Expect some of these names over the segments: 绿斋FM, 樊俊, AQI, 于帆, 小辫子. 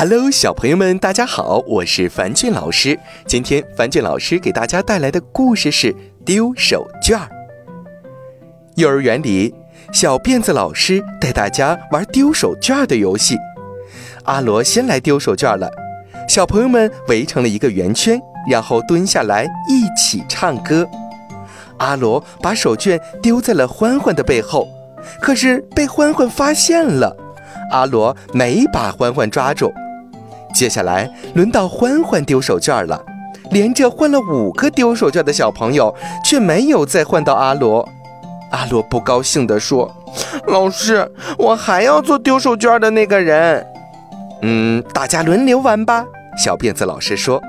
Hello， 小朋友们，大家好，我是樊俊老师。今天樊俊老师给大家带来的故事是丢手绢。幼儿园里，小辫子老师带大家玩丢手绢的游戏。阿罗先来丢手绢了，小朋友们围成了一个圆圈，然后蹲下来一起唱歌。阿罗把手绢丢在了欢欢的背后，可是被欢欢发现了，阿罗没把欢欢抓住。接下来轮到欢欢丢手绢了，连着换了5个丢手绢的小朋友却没有再换到阿罗。阿罗不高兴地说：“老师，我还要做丢手绢的那个人。”“大家轮流玩吧。”小辫子老师说。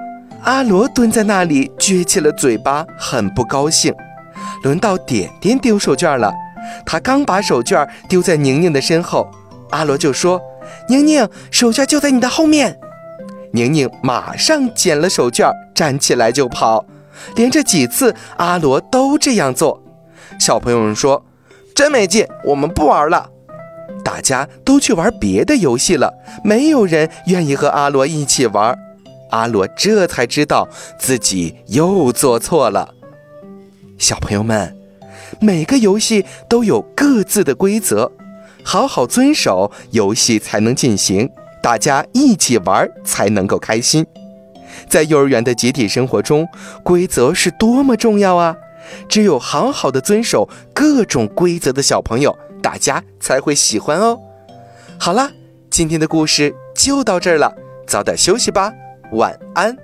阿罗蹲在那里撅起了嘴巴，很不高兴。轮到点点丢手绢了，他刚把手绢丢在宁宁的身后，阿罗就说：“宁宁，手绢就在你的后面。”宁宁马上捡了手绢，站起来就跑。连着几次阿罗都这样做。小朋友们说：“真没劲，我们不玩了。”大家都去玩别的游戏了，没有人愿意和阿罗一起玩。阿罗这才知道自己又做错了。小朋友们，每个游戏都有各自的规则，好好遵守，游戏才能进行，大家一起玩才能够开心。在幼儿园的集体生活中，规则是多么重要啊！只有好好的遵守各种规则的小朋友，大家才会喜欢哦。好啦，今天的故事就到这儿了，早点休息吧，晚安。